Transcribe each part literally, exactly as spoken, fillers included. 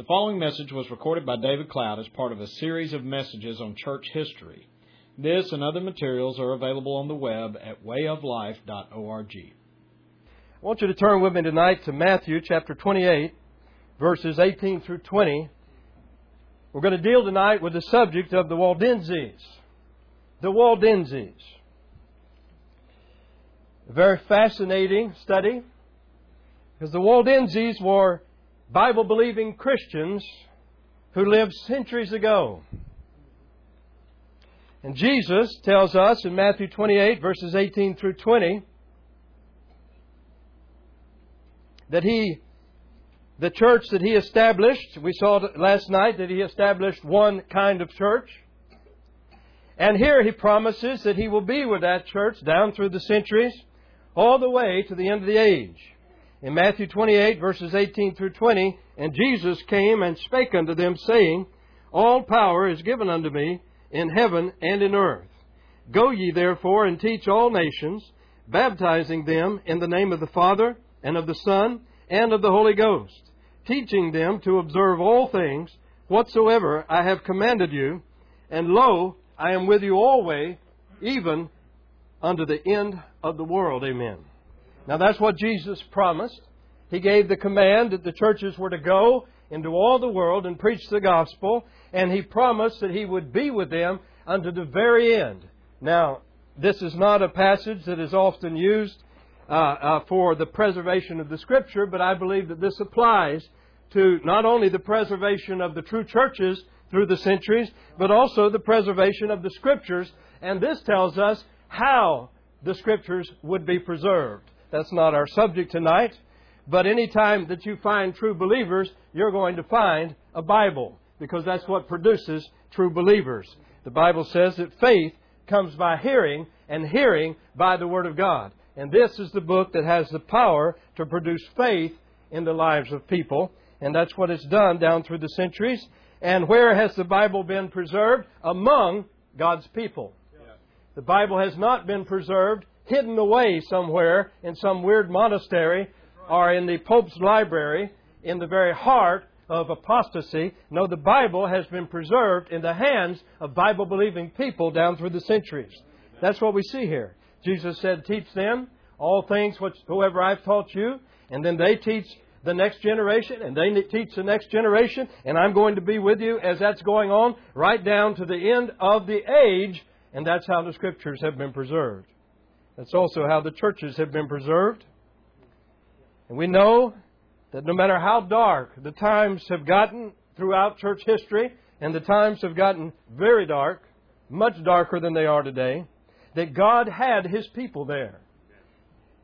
The following message was recorded by David Cloud as part of a series of messages on church history. This and other materials are available on the web at way of life dot org. I want you to turn with me tonight to Matthew chapter twenty-eight, verses eighteen through twenty. We're going to deal tonight with the subject of the Waldenses. The Waldenses. A very fascinating study, because the Waldenses were Bible-believing Christians who lived centuries ago. And Jesus tells us in Matthew twenty-eight, verses eighteen through twenty, that He, the church that He established, we saw last night that He established one kind of church. And here He promises that He will be with that church down through the centuries, all the way to the end of the age. In Matthew twenty-eight, verses eighteen through twenty, "And Jesus came and spake unto them, saying, All power is given unto me in heaven and in earth. Go ye therefore and teach all nations, baptizing them in the name of the Father, and of the Son, and of the Holy Ghost, teaching them to observe all things whatsoever I have commanded you. And lo, I am with you always, even unto the end of the world." Amen. Now that's what Jesus promised. He gave the command that the churches were to go into all the world and preach the gospel, and He promised that He would be with them unto the very end. Now, this is not a passage that is often used uh, uh, for the preservation of the Scripture, but I believe that this applies to not only the preservation of the true churches through the centuries, but also the preservation of the Scriptures. And this tells us how the Scriptures would be preserved. That's not our subject tonight. But any time that you find true believers, you're going to find a Bible, because that's what produces true believers. The Bible says that faith comes by hearing, and hearing by the Word of God. And this is the book that has the power to produce faith in the lives of people. And that's what it's done down through the centuries. And where has the Bible been preserved? Among God's people. Yeah. The Bible has not been preserved hidden away somewhere in some weird monastery or in the Pope's library in the very heart of apostasy. No, the Bible has been preserved in the hands of Bible-believing people down through the centuries. That's what we see here. Jesus said, "Teach them all things whatsoever I've taught you." And then they teach the next generation, and they teach the next generation, and I'm going to be with you as that's going on right down to the end of the age. And that's how the Scriptures have been preserved. That's also how the churches have been preserved. And we know that no matter how dark the times have gotten throughout church history, and the times have gotten very dark, much darker than they are today, that God had His people there.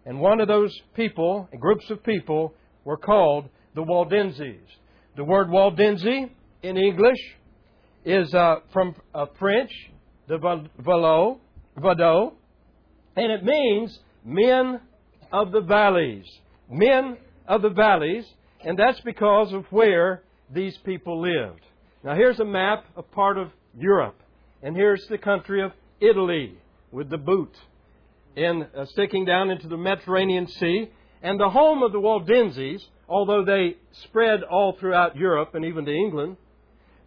And one of those people, groups of people, were called the Waldenses. The word Waldense in English is uh, from uh, French, the Vaudois, Vaudois. And it means men of the valleys. Men of the valleys. And that's because of where these people lived. Now here's a map of part of Europe. And here's the country of Italy with the boot. And uh, sticking down into the Mediterranean Sea. And the home of the Waldenses, although they spread all throughout Europe and even to England,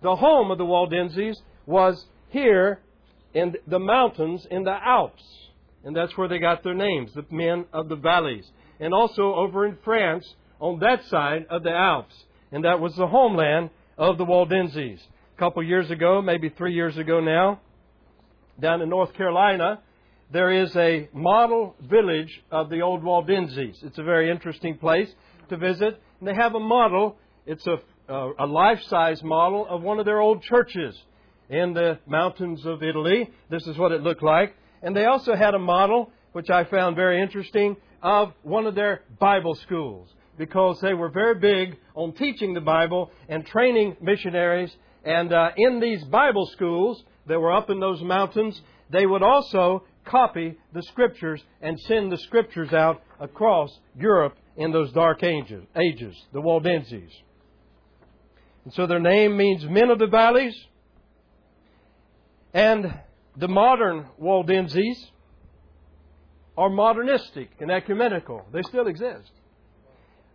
the home of the Waldenses was here in the mountains in the Alps. And that's where they got their names, the men of the valleys. And also over in France, on that side of the Alps. And that was the homeland of the Waldenses. A couple years ago, maybe three years ago now, down in North Carolina, there is a model village of the old Waldenses. It's a very interesting place to visit. And they have a model. It's a, a life-size model of one of their old churches in the mountains of Italy. This is what it looked like. And they also had a model, which I found very interesting, of one of their Bible schools, because they were very big on teaching the Bible and training missionaries. And uh, in these Bible schools that were up in those mountains, they would also copy the Scriptures and send the Scriptures out across Europe in those dark ages, ages, the Waldenses. And so their name means men of the valleys. And the modern Waldenses are modernistic and ecumenical. They still exist.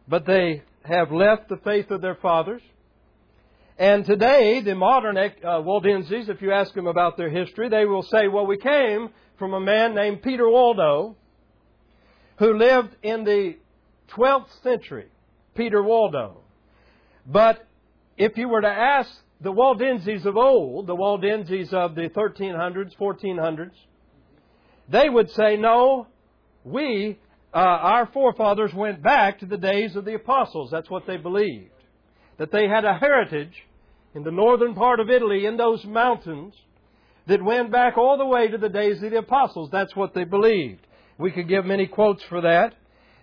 But they have left the faith of their fathers. And today, the modern uh, Waldenses, if you ask them about their history, they will say, well, we came from a man named Peter Waldo, who lived in the twelfth century, Peter Waldo. But if you were to ask the Waldenses of old, the Waldenses of the thirteen hundreds, fourteen hundreds, they would say, no, we, uh, our forefathers went back to the days of the apostles. That's what they believed, that they had a heritage in the northern part of Italy, in those mountains, that went back all the way to the days of the apostles. That's what they believed. We could give many quotes for that.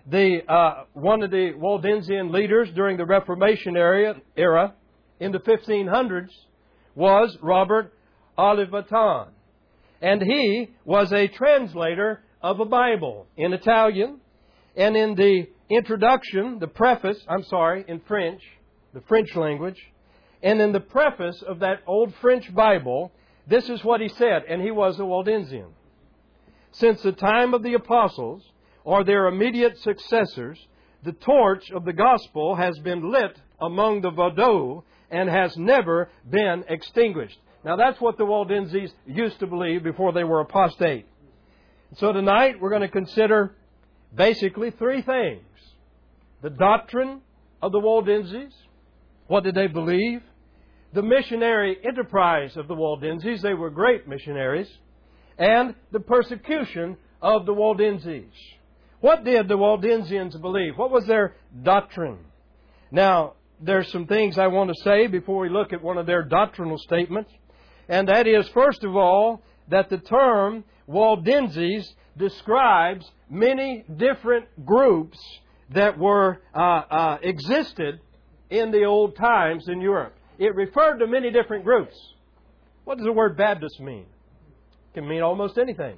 The uh, one of the Waldensian leaders during the Reformation era, era in the fifteen hundreds was Robert Olivetan. And he was a translator of a Bible in Italian. And in the introduction, the preface, I'm sorry, in French, the French language, and in the preface of that old French Bible, this is what he said, and he was a Waldensian. Since the time of the apostles, or their immediate successors, the torch of the gospel has been lit among the Vaudois and has never been extinguished. Now, that's what the Waldenses used to believe before they were apostate. So tonight, we're going to consider basically three things. The doctrine of the Waldenses. What did they believe? The missionary enterprise of the Waldenses. They were great missionaries. And the persecution of the Waldenses. What did the Waldensians believe? What was their doctrine? Now, there's some things I want to say before we look at one of their doctrinal statements. And that is, first of all, that the term Waldenses describes many different groups that were uh, uh, existed in the old times in Europe. It referred to many different groups. What does the word Baptist mean? It can mean almost anything.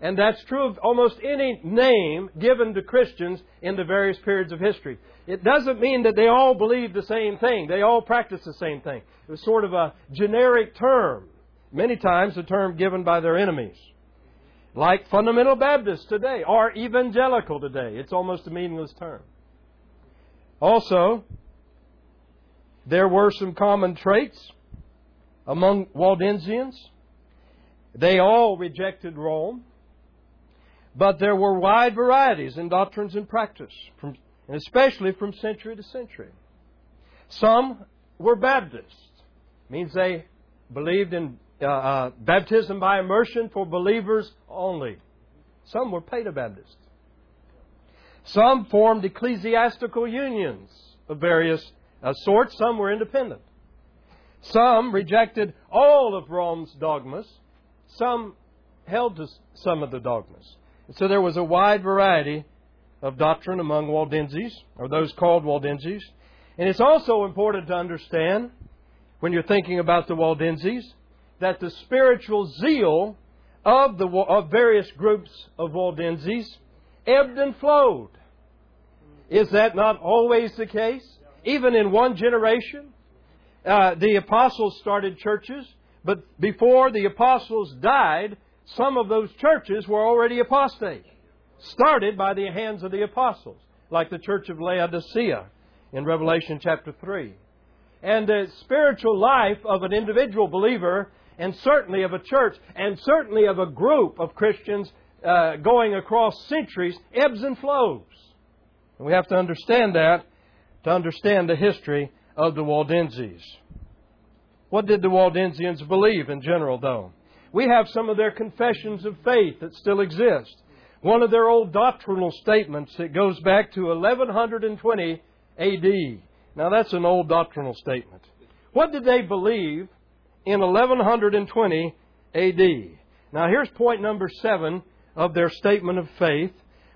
And that's true of almost any name given to Christians in the various periods of history. It doesn't mean that they all believed the same thing. They all practiced the same thing. It was sort of a generic term. Many times a term given by their enemies. Like fundamental Baptists today or evangelical today. It's almost a meaningless term. Also, there were some common traits among Waldensians. They all rejected Rome. But there were wide varieties in doctrines and practice, from, and especially from century to century. Some were Baptists. It means they believed in uh, uh, baptism by immersion for believers only. Some were Paedobaptists. Some formed ecclesiastical unions of various uh, sorts. Some were independent. Some rejected all of Rome's dogmas. Some held to some of the dogmas. So there was a wide variety of doctrine among Waldenses, or those called Waldenses. And it's also important to understand, when you're thinking about the Waldenses, that the spiritual zeal of the of various groups of Waldenses ebbed and flowed. Is that not always the case? Even in one generation, uh, the apostles started churches, but before the apostles died, some of those churches were already apostate, started by the hands of the apostles, like the church of Laodicea in Revelation chapter three. And the spiritual life of an individual believer, and certainly of a church, and certainly of a group of Christians uh, going across centuries, ebbs and flows. And we have to understand that to understand the history of the Waldenses. What did the Waldensians believe in general, though? We have some of their confessions of faith that still exist. One of their old doctrinal statements that goes back to eleven twenty A D. Now, that's an old doctrinal statement. What did they believe in eleven twenty A D? Now, here's point number seven of their statement of faith.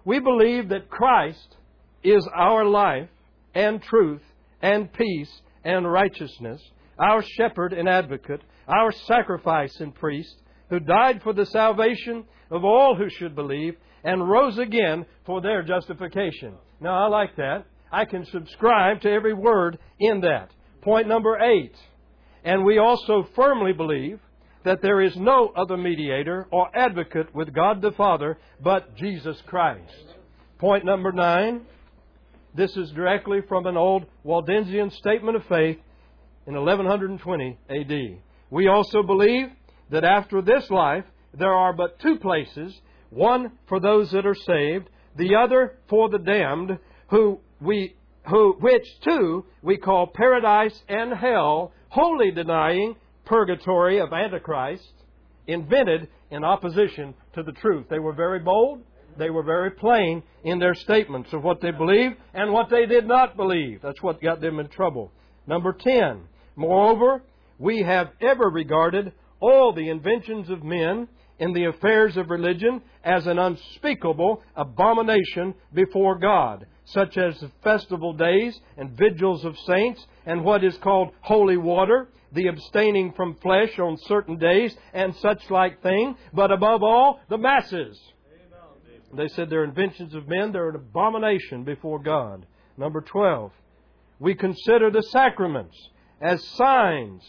We believe that Christ is our life and truth and peace and righteousness, our shepherd and advocate, our sacrifice and priest, who died for the salvation of all who should believe, and rose again for their justification. Now, I like that. I can subscribe to every word in that. Point number eight. And we also firmly believe that there is no other mediator or advocate with God the Father but Jesus Christ. Point number nine. This is directly from an old Waldensian statement of faith in eleven twenty A D We also believe that after this life there are but two places, one for those that are saved, the other for the damned, who we who which two we call paradise and hell, wholly denying purgatory of Antichrist, invented in opposition to the truth. They were very bold. They were very plain in their statements of what they believed and what they did not believe. That's what got them in trouble. Number ten, moreover, we have ever regarded all the inventions of men in the affairs of religion as an unspeakable abomination before God, such as the festival days and vigils of saints and what is called holy water, the abstaining from flesh on certain days and such like thing, but above all, the masses. They said they're inventions of men. They're an abomination before God. Number twelve, we consider the sacraments as signs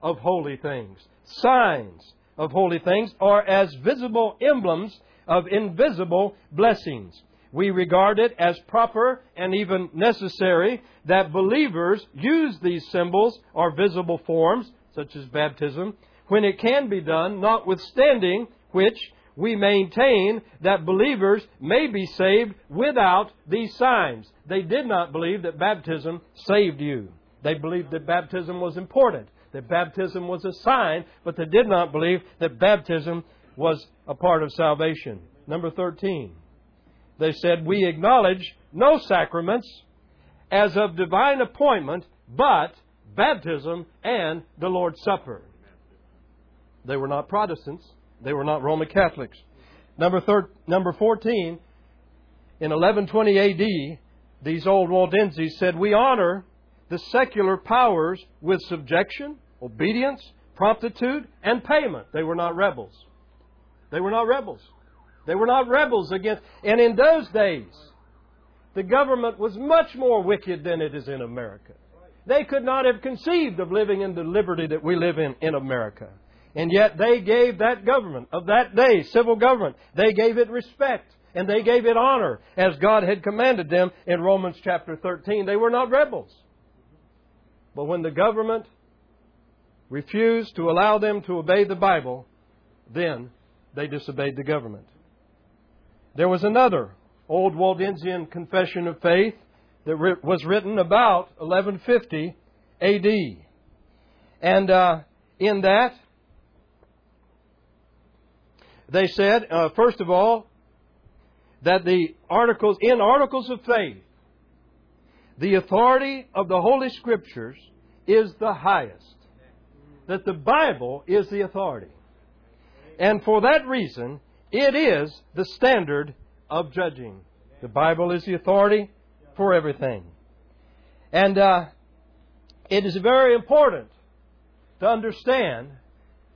of holy things. Signs of holy things are as visible emblems of invisible blessings. We regard it as proper and even necessary that believers use these symbols or visible forms, such as baptism, when it can be done, notwithstanding which we maintain that believers may be saved without these signs. They did not believe that baptism saved you. They believed that baptism was important, that baptism was a sign, but they did not believe that baptism was a part of salvation. Number thirteen, they said, we acknowledge no sacraments as of divine appointment, but baptism and the Lord's Supper. They were not Protestants. They were not Roman Catholics. Number thir- number fourteen, in eleven twenty A D, these old Waldenses said, we honor the secular powers with subjection, obedience, promptitude, and payment. They were not rebels. They were not rebels. They were not rebels against... And in those days, the government was much more wicked than it is in America. They could not have conceived of living in the liberty that we live in in America. And yet they gave that government of that day, civil government, they gave it respect and they gave it honor as God had commanded them in Romans chapter thirteen. They were not rebels. But when the government refused to allow them to obey the Bible, then they disobeyed the government. There was another old Waldensian confession of faith that was written about eleven fifty A D. And uh, in that, they said, uh, first of all, that the articles, in articles of faith, the authority of the Holy Scriptures is the highest. That the Bible is the authority. And for that reason, it is the standard of judging. The Bible is the authority for everything. And uh, it is very important to understand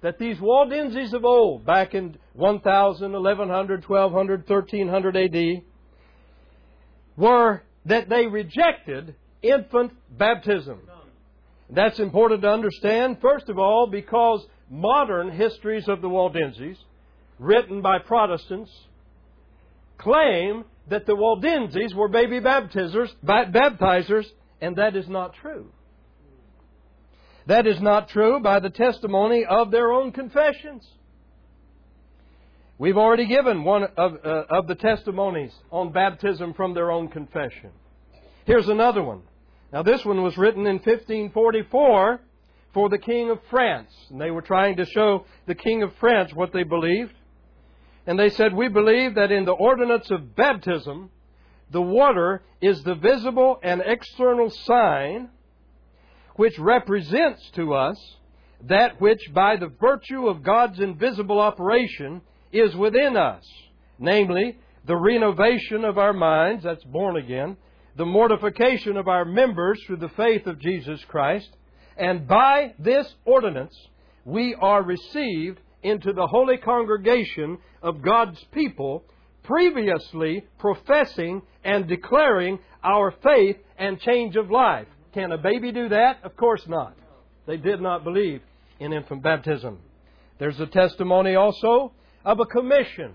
that these Waldenses of old, back in one thousand, eleven hundred, twelve hundred, thirteen hundred A D, were that they rejected infant baptism. That's important to understand, first of all, because modern histories of the Waldenses, written by Protestants, claim that the Waldenses were baby baptizers, baptizers, and that is not true. That is not true by the testimony of their own confessions. We've already given one of, uh, of the testimonies on baptism from their own confession. Here's another one. Now, this one was written in fifteen forty-four for the King of France. And they were trying to show the King of France what they believed. And they said, we believe that in the ordinance of baptism, the water is the visible and external sign which represents to us that which by the virtue of God's invisible operation is within us, namely the renovation of our minds, that's born again, the mortification of our members through the faith of Jesus Christ, and by this ordinance we are received into the holy congregation of God's people, previously professing and declaring our faith and change of life. Can a baby do that? Of course not. They did not believe in infant baptism. There's a testimony also of a commission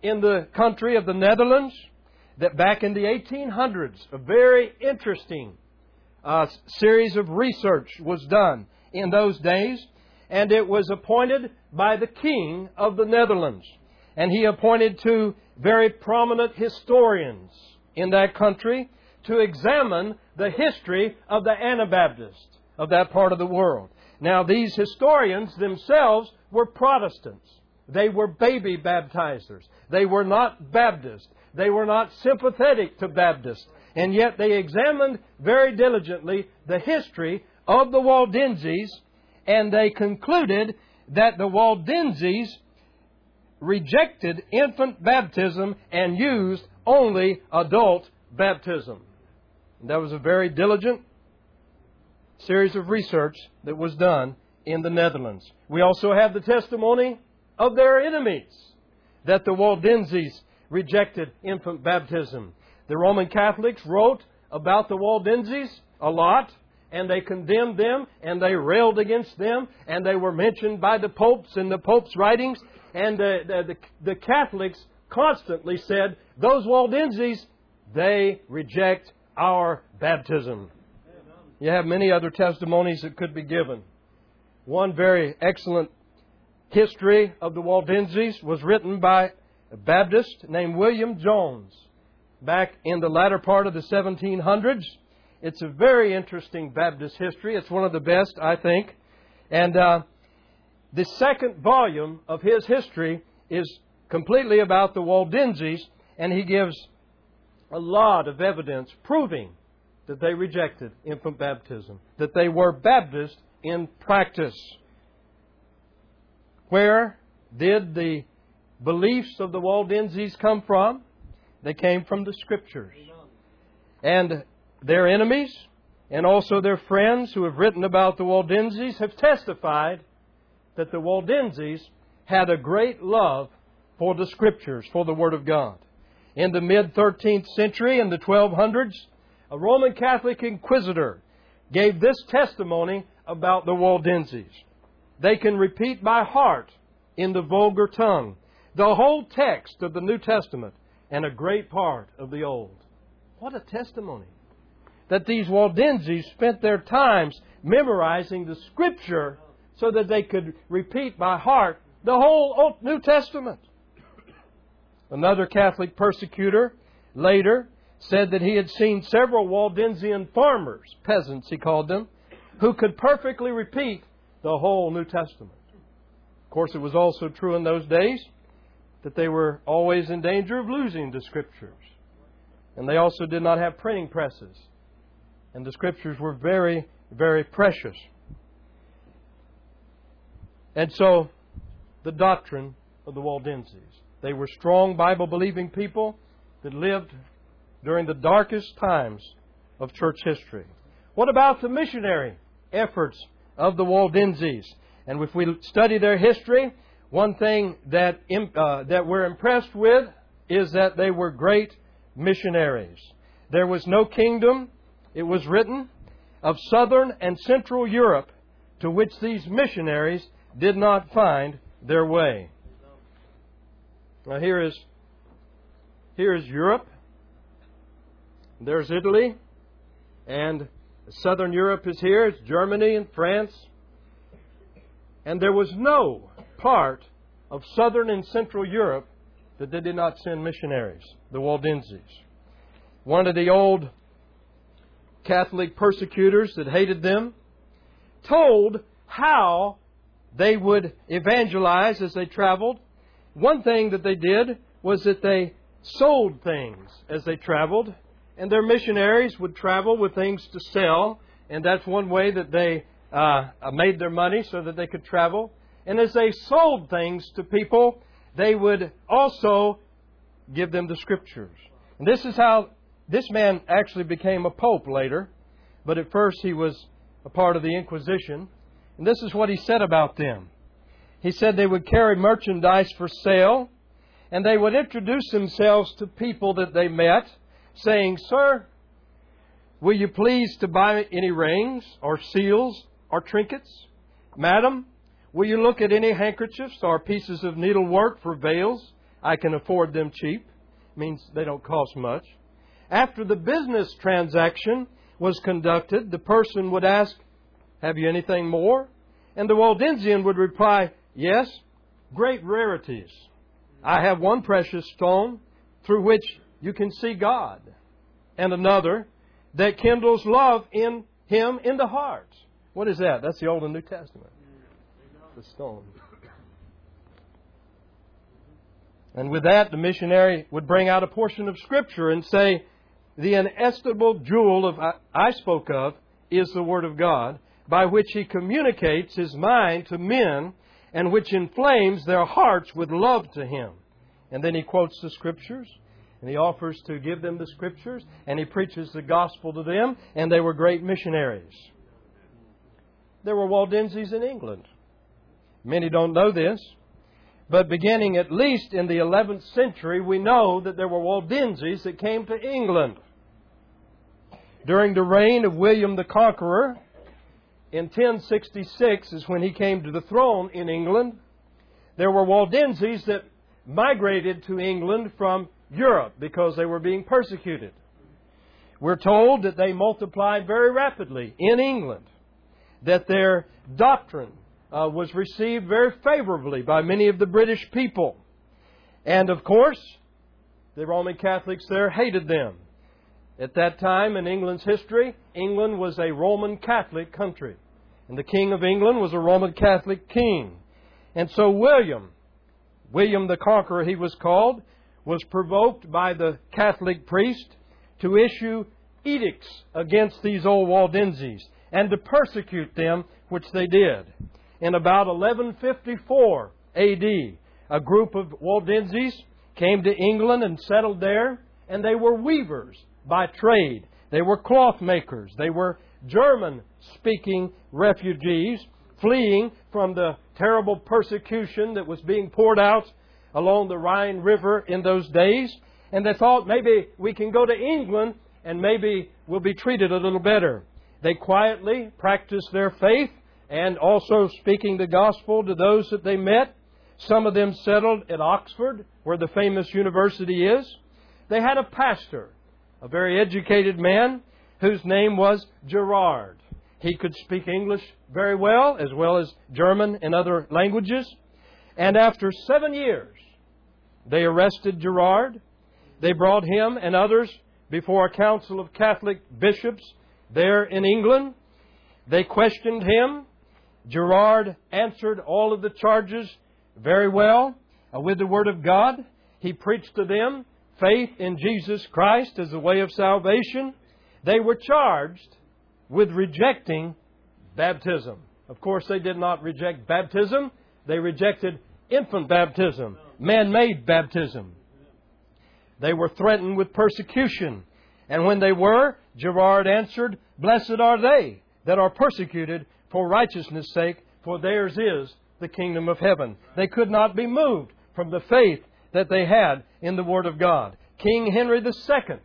in the country of the Netherlands that back in the eighteen hundreds, a very interesting a series of research was done in those days, and it was appointed by the King of the Netherlands. And he appointed two very prominent historians in that country to examine the history of the Anabaptists of that part of the world. Now, these historians themselves were Protestants. They were baby baptizers. They were not Baptists. They were not sympathetic to Baptists. And yet they examined very diligently the history of the Waldenses, and they concluded that the Waldenses rejected infant baptism and used only adult baptism. And that was a very diligent series of research that was done in the Netherlands. We also have the testimony of their enemies that the Waldenses rejected infant baptism. The Roman Catholics wrote about the Waldenses a lot, and they condemned them, and they railed against them, and they were mentioned by the popes in the popes' writings. And the, the, the, the Catholics constantly said, those Waldenses, they reject our baptism. You have many other testimonies that could be given. One very excellent history of the Waldenses was written by a Baptist named William Jones back in the latter part of the seventeen hundreds. It's a very interesting Baptist history. It's one of the best, I think. And uh, the second volume of his history is completely about the Waldenses, and he gives a lot of evidence proving that they rejected infant baptism, that they were Baptist in practice. Where did the beliefs of the Waldenses come from? They came from the Scriptures. And their enemies and also their friends who have written about the Waldenses have testified that the Waldenses had a great love for the Scriptures, for the Word of God. In the mid-thirteenth century, in the twelve hundreds, a Roman Catholic inquisitor gave this testimony about the Waldenses. They can repeat by heart in the vulgar tongue the whole text of the New Testament and a great part of the Old. What a testimony! That these Waldenses spent their times memorizing the Scripture so that they could repeat by heart the whole Old New Testament. Another Catholic persecutor later said that he had seen several Waldensian farmers, peasants he called them, who could perfectly repeat the whole New Testament. Of course, it was also true in those days that they were always in danger of losing the Scriptures. And they also did not have printing presses. And the Scriptures were very, very precious. And so, the doctrine of the Waldenses. They were strong Bible-believing people that lived during the darkest times of church history. What about the missionary efforts of the Waldenses? And if we study their history, one thing that uh, that we're impressed with is that they were great missionaries. There was no kingdom, it was written, of southern and central Europe to which these missionaries did not find their way. Now here is, here is Europe. There's Italy, and southern Europe is here. It's Germany and France. And there was no part of southern and central Europe that they did not send missionaries, the Waldenses. One of the old Catholic persecutors that hated them told how they would evangelize as they traveled. One thing that they did was that they sold things as they traveled. And their missionaries would travel with things to sell. And that's one way that they uh, made their money, so that they could travel. And as they sold things to people, they would also give them the Scriptures. And this is how this man actually became a pope later. But at first he was a part of the Inquisition. And this is what he said about them. He said they would carry merchandise for sale. And they would introduce themselves to people that they met, saying, "Sir, will you please to buy any rings or seals or trinkets? Madam, will you look at any handkerchiefs or pieces of needlework for veils? I can afford them cheap." Means they don't cost much. After the business transaction, was conducted, the person would ask, "Have you anything more?" And the Waldensian would reply, "Yes, great rarities. I have one precious stone through which you can see God, and another that kindles love in him in the heart." What is that? That's the Old and New Testament. The stone. And with that, the missionary would bring out a portion of Scripture and say, the inestimable jewel of I spoke of is the Word of God, by which He communicates His mind to men and which inflames their hearts with love to Him. And then he quotes the Scriptures, and he offers to give them the Scriptures, and he preaches the gospel to them, and they were great missionaries. There were Waldenses in England. Many don't know this, but beginning at least in the eleventh century, we know that there were Waldenses that came to England. During the reign of William the Conqueror, in ten sixty-six is when he came to the throne in England. There were Waldenses that migrated to England from Europe because they were being persecuted. We're told that they multiplied very rapidly in England, that their doctrine Uh, was received very favorably by many of the British people. And of course, the Roman Catholics there hated them. At that time in England's history, England was a Roman Catholic country. And the King of England was a Roman Catholic king. And so William, William the Conqueror he was called, was provoked by the Catholic priest to issue edicts against these old Waldenses and to persecute them, which they did. In about eleven fifty-four A D, a group of Waldenses came to England and settled there, and they were weavers by trade. They were cloth makers. They were German-speaking refugees fleeing from the terrible persecution that was being poured out along the Rhine River in those days. And they thought, maybe we can go to England and maybe we'll be treated a little better. They quietly practiced their faith, and also speaking the gospel to those that they met. Some of them settled at Oxford, where the famous university is. They had a pastor, a very educated man, whose name was Gerard. He could speak English very well, as well as German and other languages. And after seven years, they arrested Gerard. They brought him and others before a council of Catholic bishops there in England. They questioned him. Gerard answered all of the charges very well uh, with the Word of God. He preached to them faith in Jesus Christ as the way of salvation. They were charged with rejecting baptism. Of course, they did not reject baptism. They rejected infant baptism, man-made baptism. They were threatened with persecution. And when they were, Gerard answered, "Blessed are they that are persecuted for righteousness' sake, for theirs is the kingdom of heaven." They could not be moved from the faith that they had in the Word of God. King Henry the Second,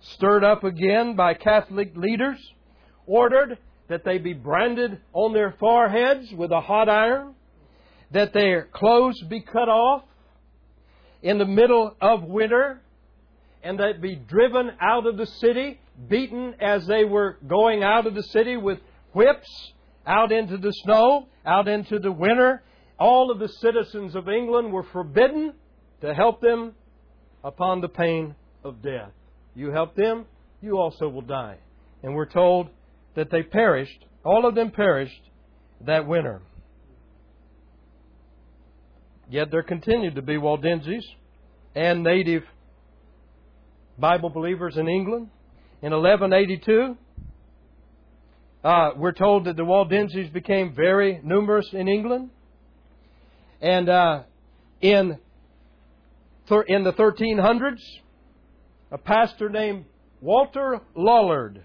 stirred up again by Catholic leaders, ordered that they be branded on their foreheads with a hot iron, that their clothes be cut off in the middle of winter, and that be driven out of the city, beaten as they were going out of the city with whips out into the snow, out into the winter. All of the citizens of England were forbidden to help them upon the pain of death. You help them, you also will die. And we're told that they perished, all of them perished that winter. Yet there continued to be Waldenses and native Bible believers in England. In eleven eighty-two, Uh, we're told that the Waldenses became very numerous in England. And uh, in, thir- in the thirteen hundreds, a pastor named Walter Lollard,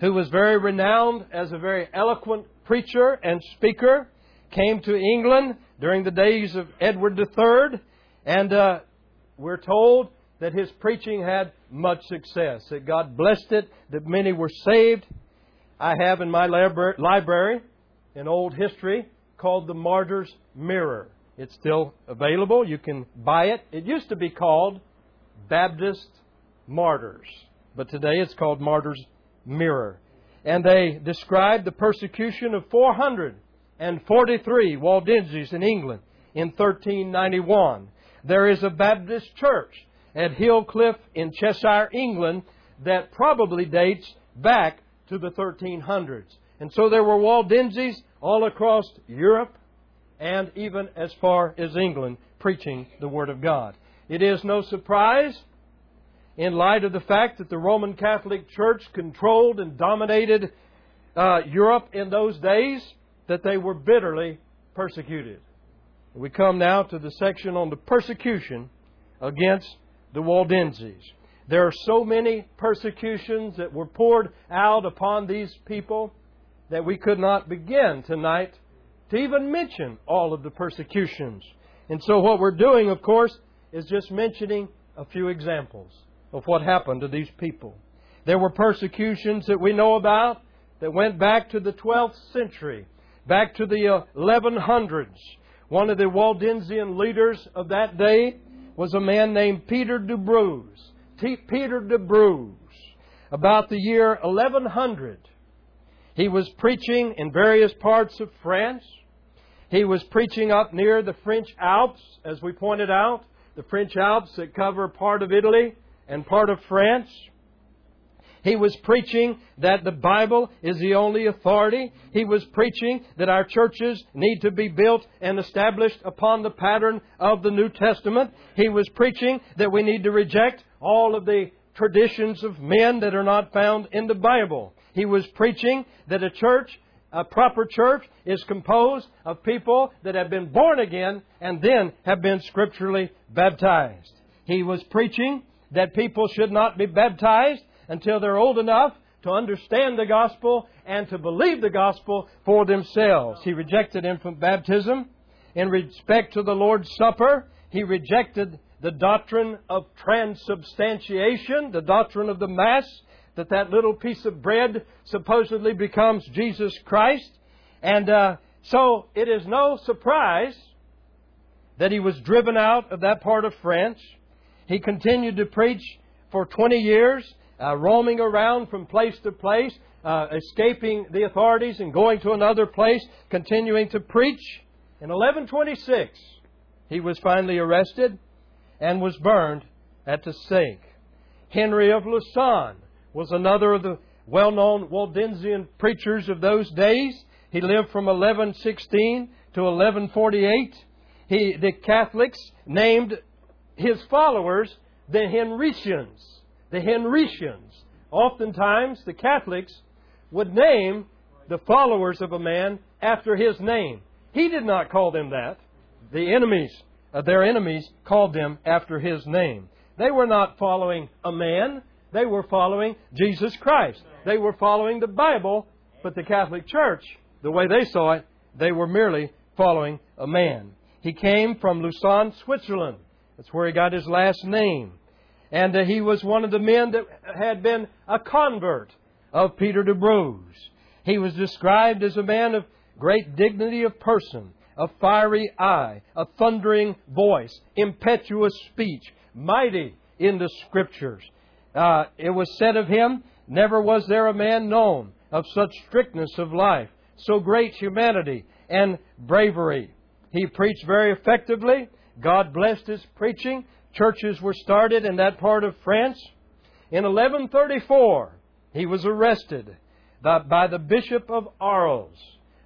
who was very renowned as a very eloquent preacher and speaker, came to England during the days of Edward the Third. And uh, we're told that his preaching had much success, that God blessed it, that many were saved. I have in my labra- library an old history called the Martyr's Mirror. It's still available. You can buy it. It used to be called Baptist Martyrs, but today it's called Martyr's Mirror. And they described the persecution of four hundred forty-three Waldenses in England in thirteen ninety-one. There is a Baptist church at Hillcliffe in Cheshire, England, that probably dates back to the thirteen hundreds. And so there were Waldenses all across Europe and even as far as England preaching the Word of God. It is no surprise, in light of the fact that the Roman Catholic Church controlled and dominated uh, Europe in those days, that they were bitterly persecuted. We come now to the section on the persecution against the Waldenses. There are so many persecutions that were poured out upon these people that we could not begin tonight to even mention all of the persecutions. And so what we're doing, of course, is just mentioning a few examples of what happened to these people. There were persecutions that we know about that went back to the twelfth century, back to the eleven hundreds. One of the Waldensian leaders of that day was a man named Peter de Bruys. T- Peter de Bruys. About the year eleven hundred, he was preaching in various parts of France. He was preaching up near the French Alps, as we pointed out, the French Alps that cover part of Italy and part of France. He was preaching that the Bible is the only authority. He was preaching that our churches need to be built and established upon the pattern of the New Testament. He was preaching that we need to reject all of the traditions of men that are not found in the Bible. He was preaching that a church, a proper church, is composed of people that have been born again and then have been scripturally baptized. He was preaching that people should not be baptized until they're old enough to understand the gospel and to believe the gospel for themselves. He rejected infant baptism. In respect to the Lord's Supper, he rejected the doctrine of transubstantiation, the doctrine of the Mass, that that little piece of bread supposedly becomes Jesus Christ. And uh, so it is no surprise that he was driven out of that part of France. He continued to preach for twenty years, Uh, roaming around from place to place, uh, escaping the authorities and going to another place, continuing to preach. In eleven twenty-six, he was finally arrested and was burned at the stake. Henry of Lausanne was another of the well-known Waldensian preachers of those days. He lived from eleven sixteen to eleven forty-eight. He, the Catholics named his followers the Henricians. The Henricians. Oftentimes, the Catholics would name the followers of a man after his name. He did not call them that. The enemies, uh, their enemies called them after his name. They were not following a man. They were following Jesus Christ. They were following the Bible, but the Catholic Church, the way they saw it, they were merely following a man. He came from Lausanne, Switzerland. That's where he got his last name. And uh, he was one of the men that had been a convert of Peter de Bruys. He was described as a man of great dignity of person, a fiery eye, a thundering voice, impetuous speech, mighty in the Scriptures. Uh, it was said of him, never was there a man known of such strictness of life, so great humanity and bravery. He preached very effectively. God blessed his preaching. Churches were started in that part of France. In eleven thirty-four, he was arrested by the Bishop of Arles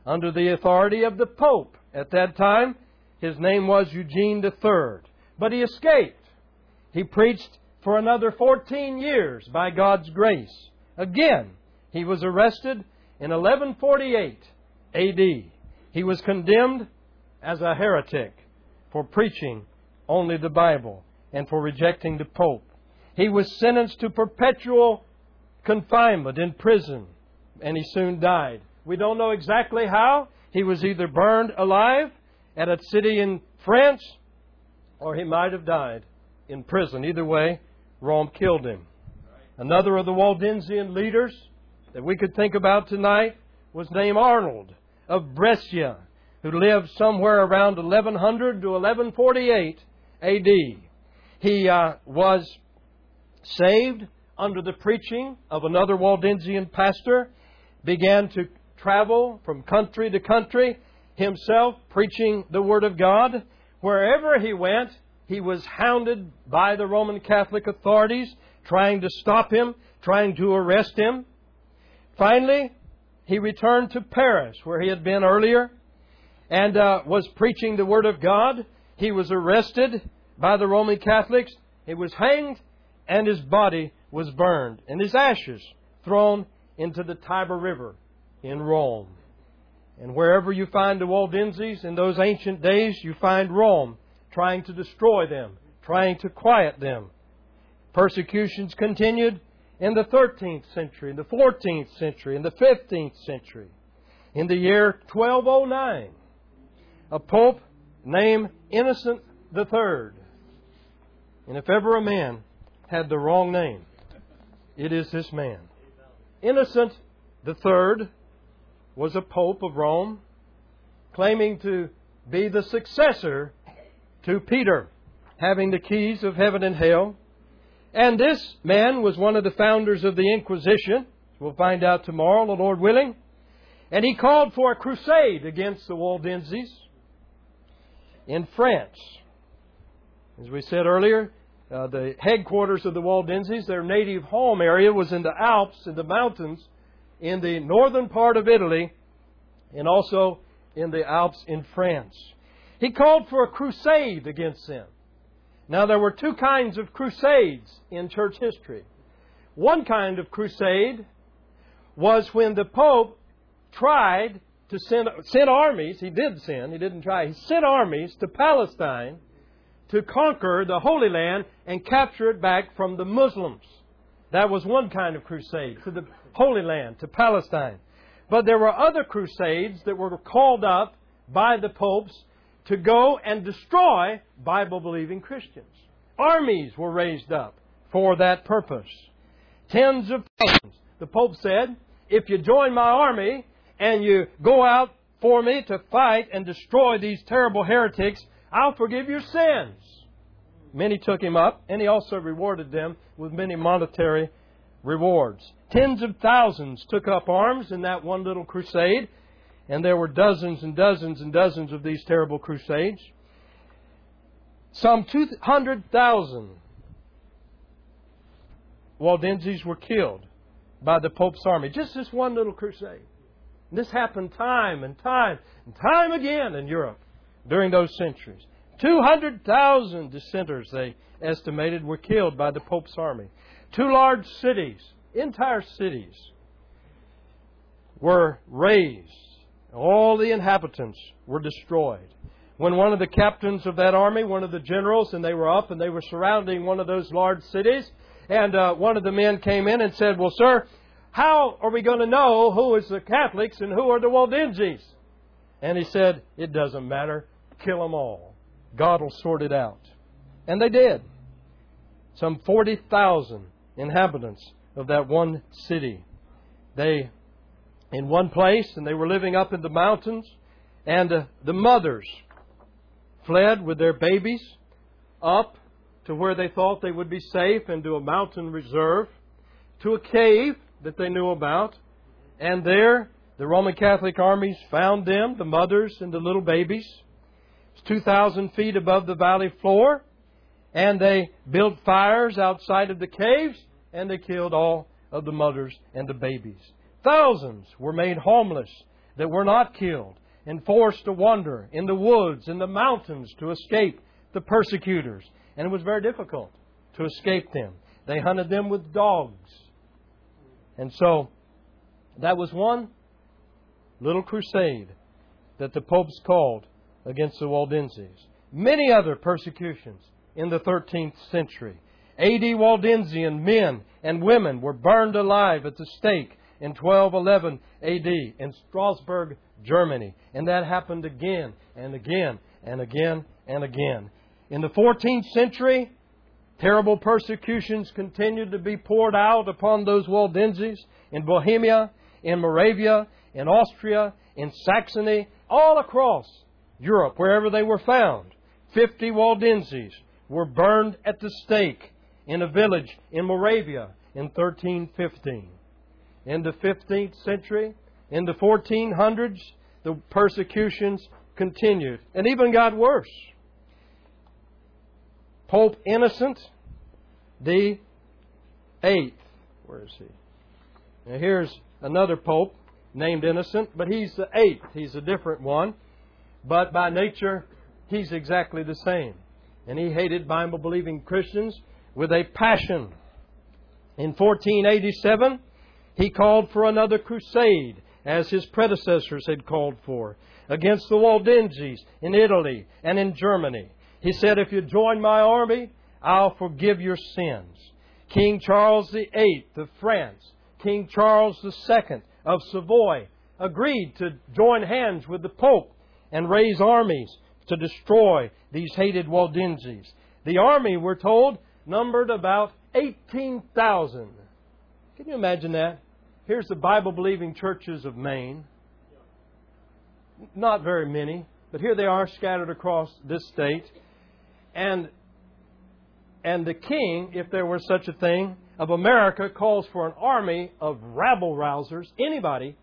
under the authority of the Pope. At that time, his name was Eugene the Third. But he escaped. He preached for another fourteen years by God's grace. Again, he was arrested in eleven forty-eight A D. He was condemned as a heretic for preaching only the Bible and for rejecting the Pope. He was sentenced to perpetual confinement in prison, and he soon died. We don't know exactly how. He was either burned alive at a city in France, or he might have died in prison. Either way, Rome killed him. Another of the Waldensian leaders that we could think about tonight was named Arnold of Brescia, who lived somewhere around eleven hundred to eleven forty-eight A D. He uh, was saved under the preaching of another Waldensian pastor, began to travel from country to country, himself preaching the Word of God. Wherever he went, he was hounded by the Roman Catholic authorities, trying to stop him, trying to arrest him. Finally, he returned to Paris, where he had been earlier, and uh, was preaching the Word of God. He was arrested by the Roman Catholics. He was hanged, and his body was burned, and his ashes thrown into the Tiber River in Rome. And wherever you find the Waldenses in those ancient days, you find Rome trying to destroy them, trying to quiet them. Persecutions continued in the thirteenth century, in the fourteenth century, in the fifteenth century. In the year twelve oh nine, a pope named Innocent the Third. And if ever a man had the wrong name, it is this man. Innocent the Third was a pope of Rome, claiming to be the successor to Peter, having the keys of heaven and hell. And this man was one of the founders of the Inquisition. We'll find out tomorrow, the Lord willing. And he called for a crusade against the Waldenses in France. As we said earlier, uh, the headquarters of the Waldenses, their native home area, was in the Alps, in the mountains, in the northern part of Italy, and also in the Alps in France. He called for a crusade against them. Now, there were two kinds of crusades in church history. One kind of crusade was when the Pope tried to send, send armies. He did send. He didn't try. He sent armies to Palestine to conquer the Holy Land and capture it back from the Muslims. That was one kind of crusade, to the Holy Land, to Palestine. But there were other crusades that were called up by the popes to go and destroy Bible-believing Christians. Armies were raised up for that purpose. Tens of thousands. The Pope said, if you join my army and you go out for me to fight and destroy these terrible heretics, I'll forgive your sins. Many took him up, and he also rewarded them with many monetary rewards. Tens of thousands took up arms in that one little crusade, and there were dozens and dozens and dozens of these terrible crusades. Some two hundred thousand Waldenses were killed by the Pope's army. Just this one little crusade. And this happened time and time and time again in Europe during those centuries. two hundred thousand dissenters, they estimated, were killed by the Pope's army. Two large cities, entire cities, were razed. All the inhabitants were destroyed. When one of the captains of that army, one of the generals, and they were up and they were surrounding one of those large cities, and uh, one of the men came in and said, well, sir, how are we going to know who is the Catholics and who are the Waldenses? And he said, it doesn't matter. Kill them all. God will sort it out. And they did. Some forty thousand inhabitants of that one city. They in one place, and they were living up in the mountains, and uh, the mothers fled with their babies up to where they thought they would be safe, and to a mountain reserve, to a cave that they knew about. And there, the Roman Catholic armies found them, the mothers and the little babies. It's two thousand feet above the valley floor, and they built fires outside of the caves, and they killed all of the mothers and the babies. Thousands were made homeless that were not killed and forced to wander in the woods, in the mountains, to escape the persecutors. And it was very difficult to escape them. They hunted them with dogs. And so that was one little crusade that the popes called against the Waldenses. Many other persecutions in the thirteenth century. eighty Waldensian men and women were burned alive at the stake in twelve eleven A D in Strasbourg, Germany. And that happened again and again and again and again. In the fourteenth century, terrible persecutions continued to be poured out upon those Waldenses in Bohemia, in Moravia, in Austria, in Saxony, all across Europe, wherever they were found. fifty Waldenses were burned at the stake in a village in Moravia, in thirteen fifteen. In the fifteenth century, in the fourteen hundreds, the persecutions continued and even got worse. Pope Innocent the Eighth, where is he? Now here's another pope named Innocent, but he's the eighth. He's a different one, but by nature he's exactly the same. And he hated Bible-believing Christians with a passion. In fourteen eighty-seven, he called for another crusade, as his predecessors had called for, against the Waldenses in Italy and in Germany. He said, "If you join my army, I'll forgive your sins." King Charles the Eighth of France, King Charles the Second of Savoy, agreed to join hands with the Pope and raise armies to destroy these hated Waldenses. The army, we're told, numbered about eighteen thousand. Can you imagine that? Here's the Bible-believing churches of Maine. Not very many, but here they are scattered across this state. And And the king, if there were such a thing, of America calls for an army of rabble-rousers, anybody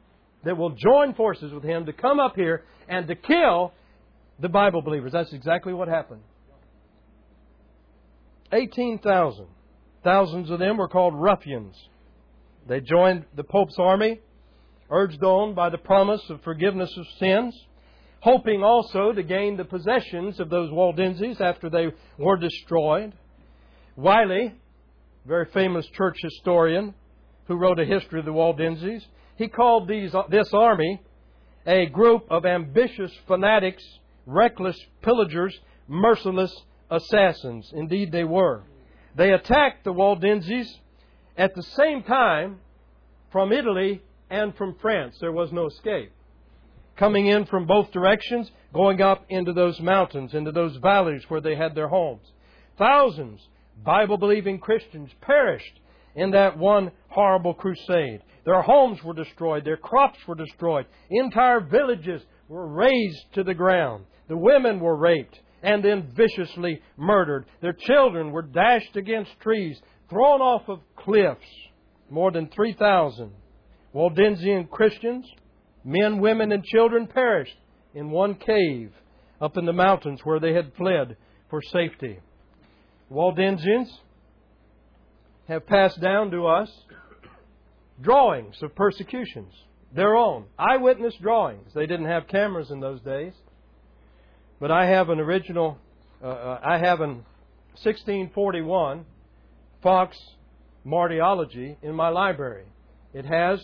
that will join forces with him to come up here and to kill the Bible believers. That's exactly what happened. eighteen thousand. Thousands of them were called ruffians. They joined the Pope's army, urged on by the promise of forgiveness of sins, hoping also to gain the possessions of those Waldenses after they were destroyed. Wiley, very famous church historian who wrote a history of the Waldenses, he called these, this army a group of ambitious fanatics, reckless pillagers, merciless assassins. Indeed, they were. They attacked the Waldenses at the same time from Italy and from France. There was no escape. Coming in from both directions, going up into those mountains, into those valleys where they had their homes. Thousands Bible-believing Christians perished in that one horrible crusade. Their homes were destroyed. Their crops were destroyed. Entire villages were razed to the ground. The women were raped and then viciously murdered. Their children were dashed against trees, thrown off of cliffs. More than three thousand Waldensian Christians, men, women, and children perished in one cave up in the mountains where they had fled for safety. Waldensians have passed down to us drawings of persecutions, their own, eyewitness drawings. They didn't have cameras in those days. But I have an original, uh, I have an sixteen forty-one Fox Martyrology in my library. It has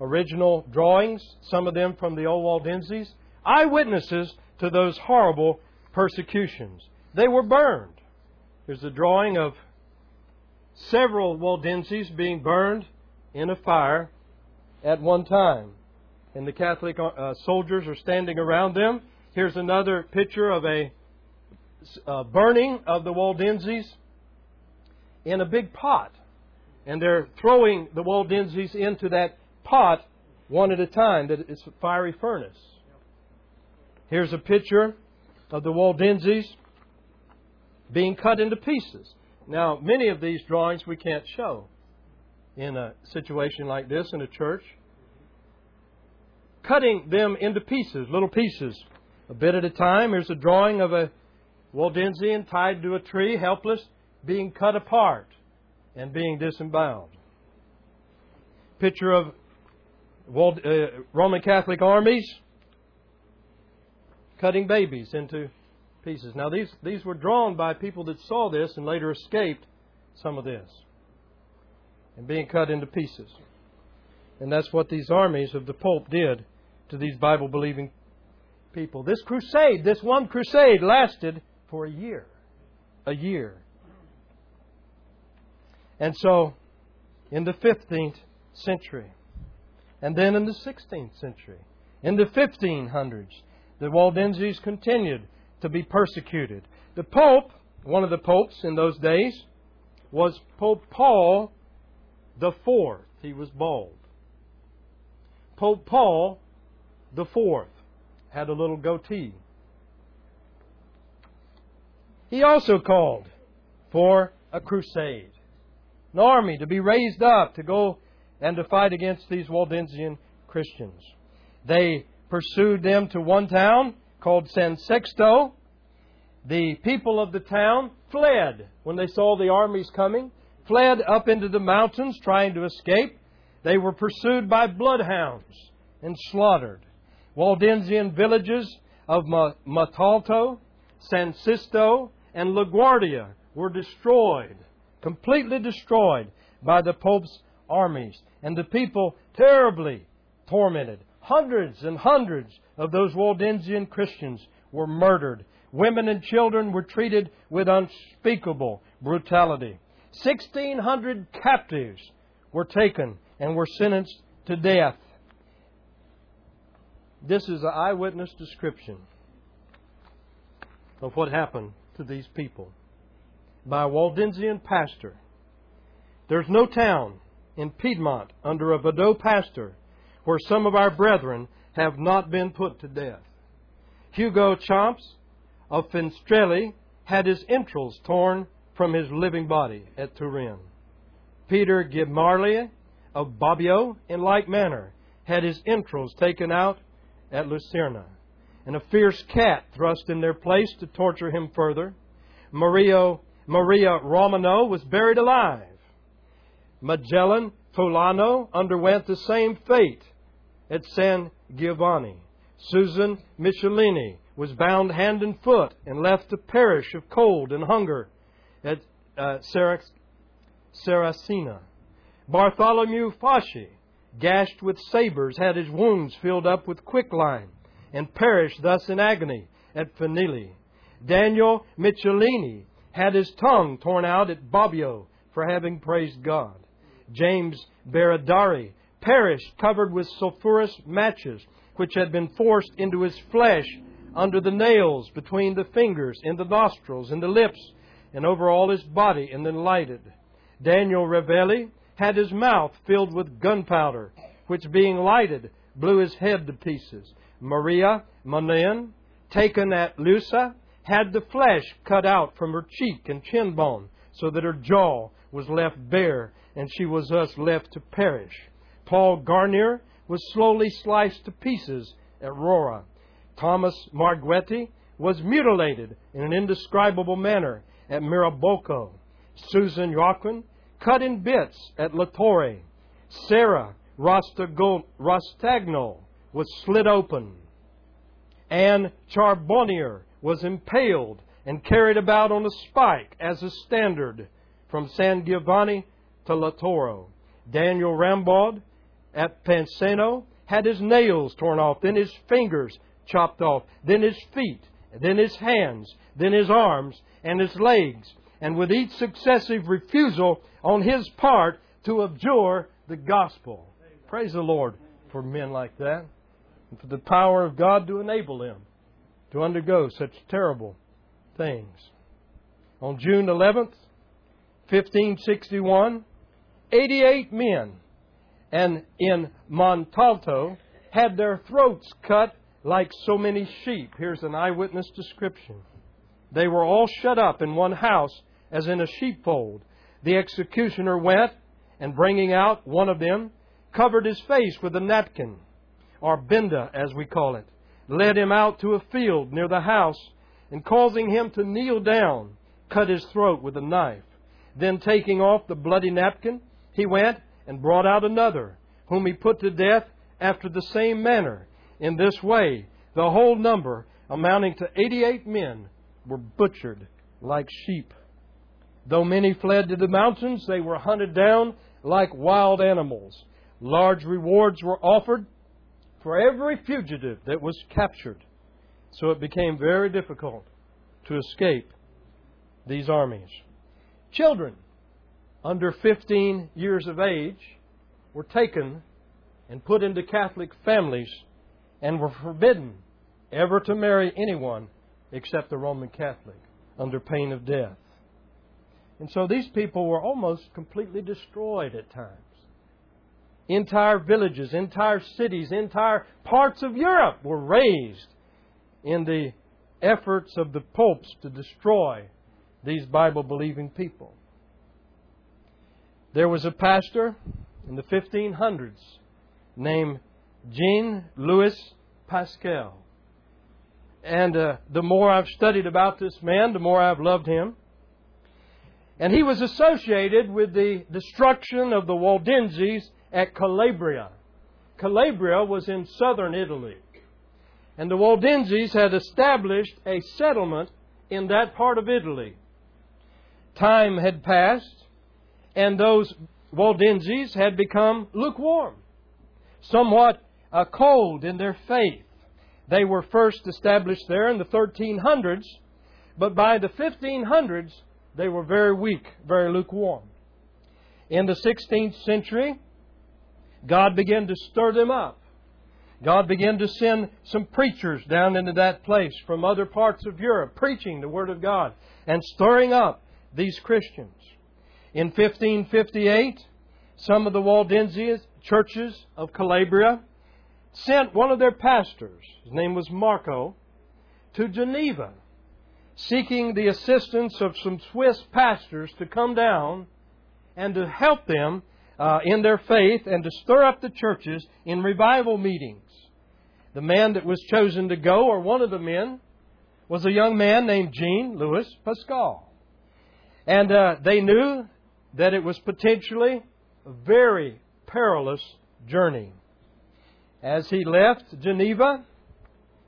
original drawings, some of them from the old Waldenses, eyewitnesses to those horrible persecutions. They were burned. There's a drawing of several Waldenses being burned in a fire at one time. And the Catholic uh, soldiers are standing around them. Here's another picture of a uh, burning of the Waldenses in a big pot. And they're throwing the Waldenses into that pot one at a time. That it's a fiery furnace. Here's a picture of the Waldenses being cut into pieces. Now, many of these drawings we can't show in a situation like this in a church. Cutting them into pieces, little pieces, a bit at a time. Here's a drawing of a Waldensian tied to a tree, helpless, being cut apart and being disemboweled. Picture of Wald- uh, Roman Catholic armies cutting babies into pieces. Now, these, these were drawn by people that saw this and later escaped some of this and being cut into pieces. And that's what these armies of the Pope did to these Bible-believing people. This crusade, this one crusade, lasted for a year. A year. And so, in the fifteenth century, and then in the sixteenth century, in the fifteen hundreds, the Waldenses continued to be persecuted. The Pope, one of the popes in those days, was Pope Paul the Fourth. He was bald. Pope Paul the Fourth had a little goatee. He also called for a crusade. an army to be raised up to go and to fight against these Waldensian Christians. They pursued them to one town called San Sisto. The people of the town fled when they saw the armies coming, fled up into the mountains trying to escape. They were pursued by bloodhounds and slaughtered. Waldensian villages of Matalto, San Sisto, and LaGuardia were destroyed, completely destroyed by the Pope's armies, and the people terribly tormented. Hundreds and hundreds of those Waldensian Christians were murdered. Women and children were treated with unspeakable brutality. sixteen hundred captives were taken and were sentenced to death. This is an eyewitness description of what happened to these people by a Waldensian pastor. There's no town in Piedmont under a Vaudois pastor where some of our brethren have not been put to death. Hugo Champs of Finstrelli had his entrails torn from his living body at Turin. Peter Gimarli of Bobbio, in like manner, had his entrails taken out at Lucerna, and a fierce cat thrust in their place to torture him further. Maria, Maria Romano was buried alive. Magellan Tolano underwent the same fate at San Giovanni. Susan Michelini was bound hand and foot and left to perish of cold and hunger at uh, Sarac- Saracina. Bartholomew Fasci, gashed with sabers, had his wounds filled up with quicklime and perished thus in agony at Fanili. Daniel Michelini had his tongue torn out at Bobbio for having praised God. James Beradari perished covered with sulfurous matches which had been forced into his flesh under the nails, between the fingers, in the nostrils, in the lips, and over all his body, and then lighted. Daniel Ravelli had his mouth filled with gunpowder, which being lighted blew his head to pieces. Maria Monin, taken at Lusa, had the flesh cut out from her cheek and chin bone, so that her jaw was left bare, and she was thus left to perish. Paul Garnier was slowly sliced to pieces at Rora. Thomas Marguetti was mutilated in an indescribable manner at Mirabocco. Susan Joaquin, cut in bits at La Torre. Sarah Rostagnol was slit open. Anne Charbonnier was impaled and carried about on a spike as a standard from San Giovanni to La Torre. Daniel Rambaud at Pansano had his nails torn off, then his fingers chopped off, then his feet, then his hands, then his arms and his legs, and with each successive refusal on his part to abjure the gospel. Amen. Praise the Lord for men like that, and for the power of God to enable them to undergo such terrible things. On June eleventh, fifteen sixty-one, eighty-eight men and in Montalto had their throats cut like so many sheep. Here's an eyewitness description. They were all shut up in one house as in a sheepfold. The executioner went and, bringing out one of them, covered his face with a napkin, or benda as we call it, led him out to a field near the house, and causing him to kneel down, cut his throat with a knife. Then taking off the bloody napkin, he went and brought out another, whom he put to death after the same manner. In this way, the whole number, amounting to eighty-eight men, were butchered like sheep. Though many fled to the mountains, they were hunted down like wild animals. Large rewards were offered for every fugitive that was captured, so it became very difficult to escape these armies. Children under fifteen years of age were taken and put into Catholic families and were forbidden ever to marry anyone except the Roman Catholic, under pain of death. And so these people were almost completely destroyed at times. Entire villages, entire cities, entire parts of Europe were razed in the efforts of the popes to destroy these Bible-believing people. There was a pastor in the fifteen hundreds named Jean Louis Pascal. And uh, the more I've studied about this man, the more I've loved him. And he was associated with the destruction of the Waldenses at Calabria. Calabria was in southern Italy. And the Waldenses had established a settlement in that part of Italy. Time had passed, and those Waldenses had become lukewarm, somewhat uh, cold in their faith. They were first established there in the thirteen hundreds, but by the fifteen hundreds, they were very weak, very lukewarm. In the sixteenth century, God began to stir them up. God began to send some preachers down into that place from other parts of Europe, preaching the Word of God and stirring up these Christians. In fifteen fifty-eight, some of the Waldensian churches of Calabria sent one of their pastors, his name was Marco, to Geneva, seeking the assistance of some Swiss pastors to come down and to help them uh, in their faith and to stir up the churches in revival meetings. The man that was chosen to go, or one of the men, was a young man named Jean Louis Pascal. And uh, they knew that it was potentially a very perilous journey. As he left Geneva,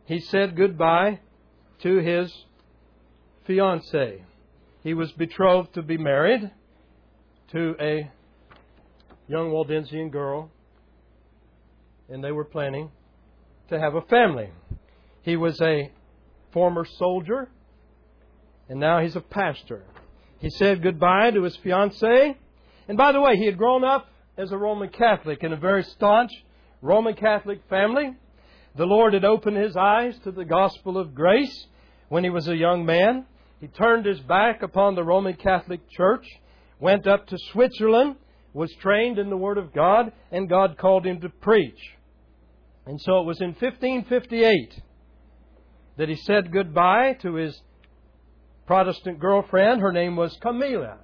he said goodbye to his fiancée. He was betrothed to be married to a young Waldensian girl, and they were planning to have a family. He was a former soldier, and now he's a pastor. He said goodbye to his fiancée. And by the way, he had grown up as a Roman Catholic in a very staunch Roman Catholic family. The Lord had opened his eyes to the gospel of grace when he was a young man. He turned his back upon the Roman Catholic Church, went up to Switzerland, was trained in the Word of God, and God called him to preach. And so it was in fifteen fifty-eight that he said goodbye to his Protestant girlfriend. Her name was Camilla.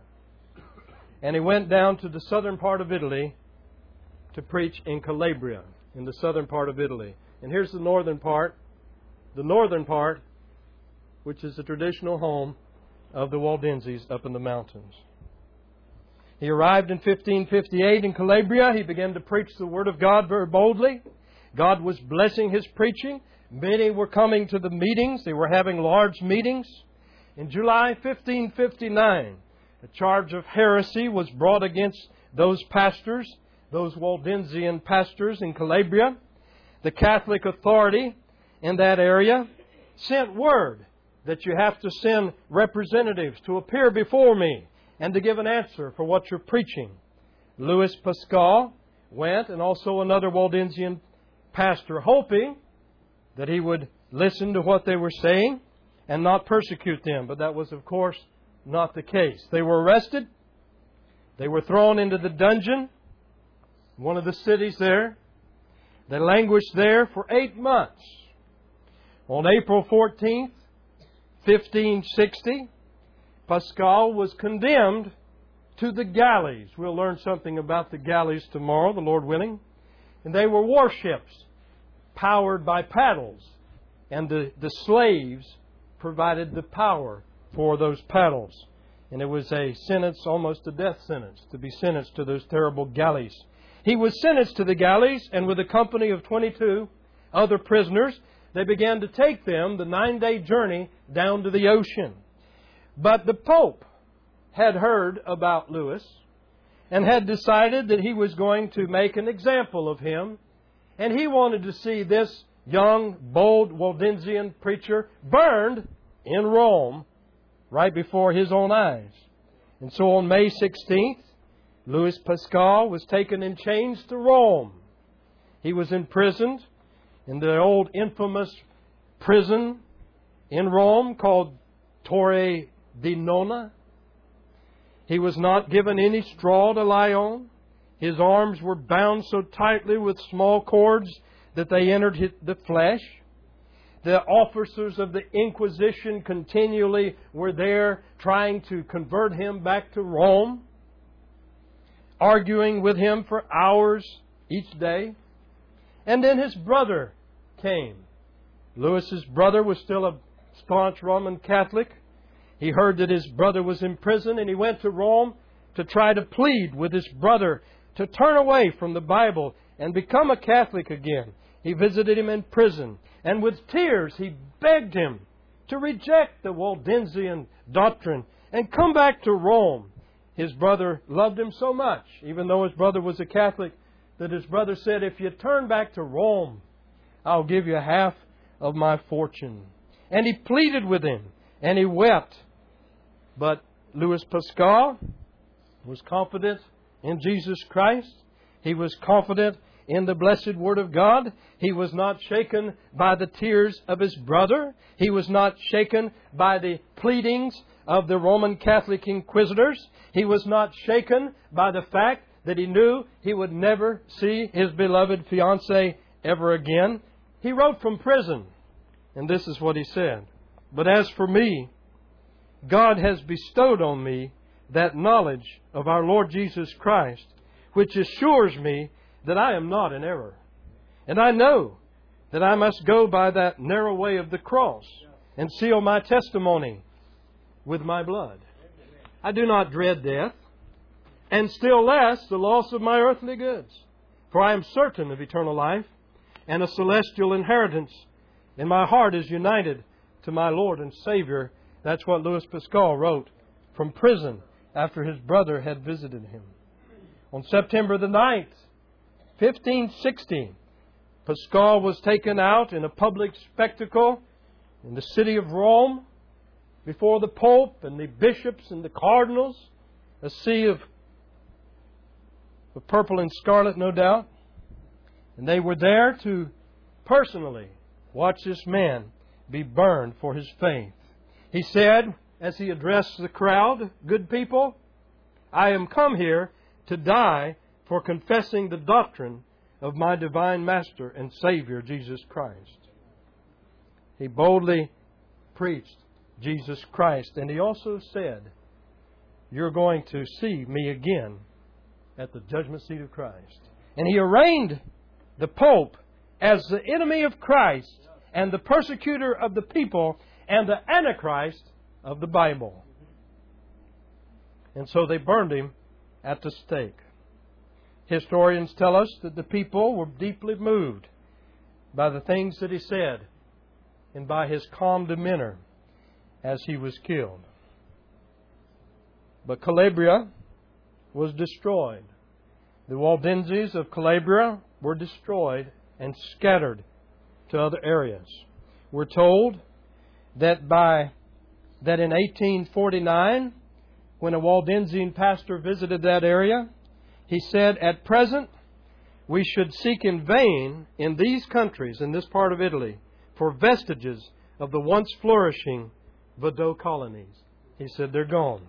And he went down to the southern part of Italy to preach in Calabria, in the southern part of Italy. And here's the northern part, the northern part, which is the traditional home of the Waldenses up in the mountains. He arrived in fifteen fifty-eight in Calabria. He began to preach the Word of God very boldly. God was blessing his preaching. Many were coming to the meetings. They were having large meetings. In July fifteen fifty-nine, a charge of heresy was brought against those pastors, those Waldensian pastors in Calabria. The Catholic authority in that area sent word that you have to send representatives to appear before me and to give an answer for what you're preaching. Louis Pascal went, and also another Waldensian pastor, hoping that he would listen to what they were saying and not persecute them. But that was, of course, not the case. They were arrested. They were thrown into the dungeon, one of the cities there. They languished there for eight months. On April fourteenth, fifteen sixty, Pascal was condemned to the galleys. We'll learn something about the galleys tomorrow, the Lord willing. And they were warships powered by paddles. And the, the slaves provided the power for those paddles. And it was a sentence, almost a death sentence, to be sentenced to those terrible galleys. He was sentenced to the galleys, and with a company of twenty-two other prisoners, they began to take them the nine-day journey down to the ocean. But the Pope had heard about Louis and had decided that he was going to make an example of him, and he wanted to see this young, bold Waldensian preacher burned in Rome right before his own eyes. And so on May sixteenth, Louis Pascal was taken in chains to Rome. He was imprisoned in the old infamous prison in Rome called Torre di Nona. He was not given any straw to lie on. His arms were bound so tightly with small cords that they entered the flesh. The officers of the Inquisition continually were there trying to convert him back to Rome. arguing with him for hours each day. And then his brother came. Louis's brother was still a staunch Roman Catholic. He heard that his brother was in prison, and he went to Rome to try to plead with his brother to turn away from the Bible and become a Catholic again. He visited him in prison, and with tears he begged him to reject the Waldensian doctrine and come back to Rome. His brother loved him so much, even though his brother was a Catholic, that his brother said, "If you turn back to Rome, I'll give you half of my fortune." And he pleaded with him, and he wept. But Louis Pascal was confident in Jesus Christ. He was confident in the blessed Word of God. He was not shaken by the tears of his brother. He was not shaken by the pleadings of the Roman Catholic inquisitors. He was not shaken by the fact that he knew he would never see his beloved fiancée ever again. He wrote from prison, and this is what he said: "But as for me, God has bestowed on me that knowledge of our Lord Jesus Christ, which assures me that I am not in error. And I know that I must go by that narrow way of the cross and seal my testimony with my blood. I do not dread death, and still less the loss of my earthly goods. For I am certain of eternal life and a celestial inheritance, and my heart is united to my Lord and Savior." That's what Louis Pascal wrote from prison after his brother had visited him. On September the ninth, fifteen sixty, Pascal was taken out in a public spectacle in the city of Rome before the Pope and the bishops and the cardinals, a sea of, of purple and scarlet, no doubt. And they were there to personally watch this man be burned for his faith. He said, as he addressed the crowd, "Good people, I am come here to die for confessing the doctrine of my divine Master and Savior, Jesus Christ." He boldly preached Jesus Christ, and he also said, "You're going to see me again at the judgment seat of Christ." And he arraigned the Pope as the enemy of Christ and the persecutor of the people and the Antichrist of the Bible. And so they burned him at the stake. Historians tell us that the people were deeply moved by the things that he said and by his calm demeanor as he was killed. But Calabria was destroyed. The Waldenses of Calabria were destroyed and scattered to other areas. We're told that by that in eighteen forty-nine, when a Waldensian pastor visited that area, he said, "At present, we should seek in vain in these countries, in this part of Italy, for vestiges of the once flourishing Vaudois colonies." He said, "They're gone."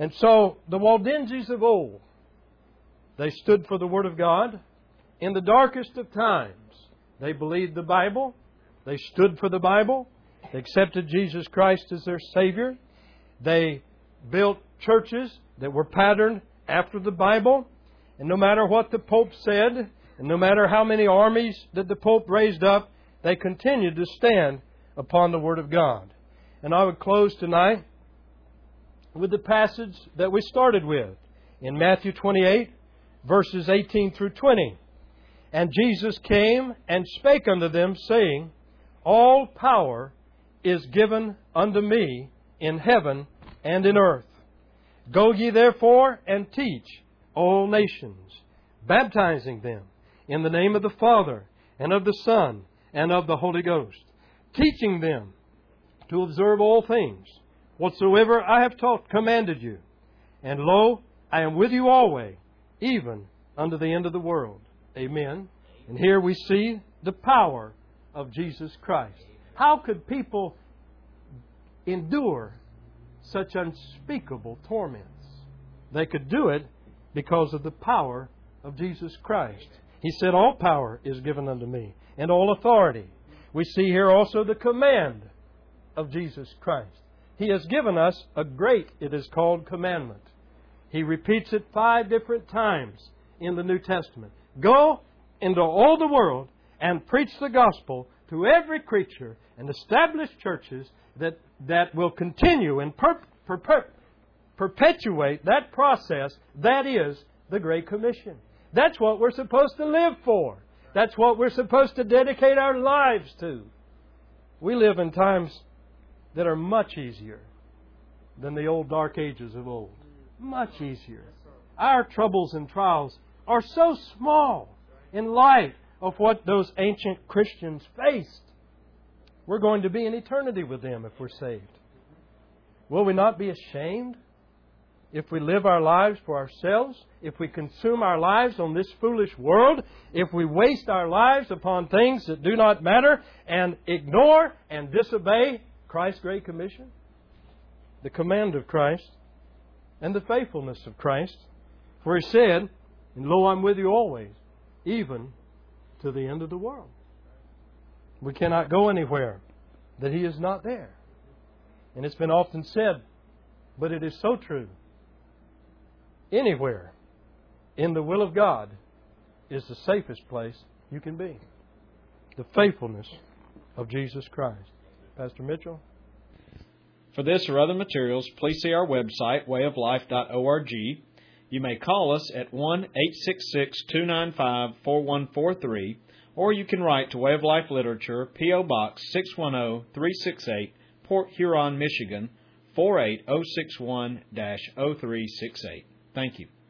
And so the Waldenses of old, they stood for the Word of God. In the darkest of times, they believed the Bible. They stood for the Bible. They accepted Jesus Christ as their Savior. They built churches that were patterned after the Bible. And no matter what the Pope said, and no matter how many armies that the Pope raised up, they continued to stand upon the Word of God. And I would close tonight with the passage that we started with in Matthew twenty-eight, verses eighteen through twenty. "And Jesus came and spake unto them, saying, All power is given unto me in heaven and in earth. Go ye therefore and teach all nations, baptizing them in the name of the Father and of the Son and of the Holy Ghost, teaching them to observe all things whatsoever I have taught commanded you. And lo, I am with you always, even unto the end of the world." Amen. And here we see the power of Jesus Christ. How could people endure such unspeakable torments? They could do it because of the power of Jesus Christ. He said, "All power is given unto me, and all authority." We see here also the command of Jesus Christ. He has given us a great, it is called, commandment. He repeats it five different times in the New Testament. Go into all the world and preach the gospel to every creature and establish churches that, that will continue and per, per, per, perpetuate that process. That is the Great Commission. That's what we're supposed to live for. That's what we're supposed to dedicate our lives to. We live in times that are much easier than the old dark ages of old. Much easier. Our troubles and trials are so small in light of what those ancient Christians faced. We're going to be in eternity with them if we're saved. Will we not be ashamed if we live our lives for ourselves, if we consume our lives on this foolish world, if we waste our lives upon things that do not matter and ignore and disobey Christ's Great Commission, the command of Christ, and the faithfulness of Christ? For He said, "And lo, I'm with you always, even to the end of the world." We cannot go anywhere that He is not there. And it's been often said, but it is so true. Anywhere in the will of God is the safest place you can be. The faithfulness of Jesus Christ. Pastor Mitchell? For this or other materials, please see our website, way of life dot org. You may call us at one eight six six, two nine five, four one four three, or you can write to Way of Life Literature, P O. Box six one zero, three six eight, Port Huron, Michigan, four eight zero six one, zero three six eight. Thank you.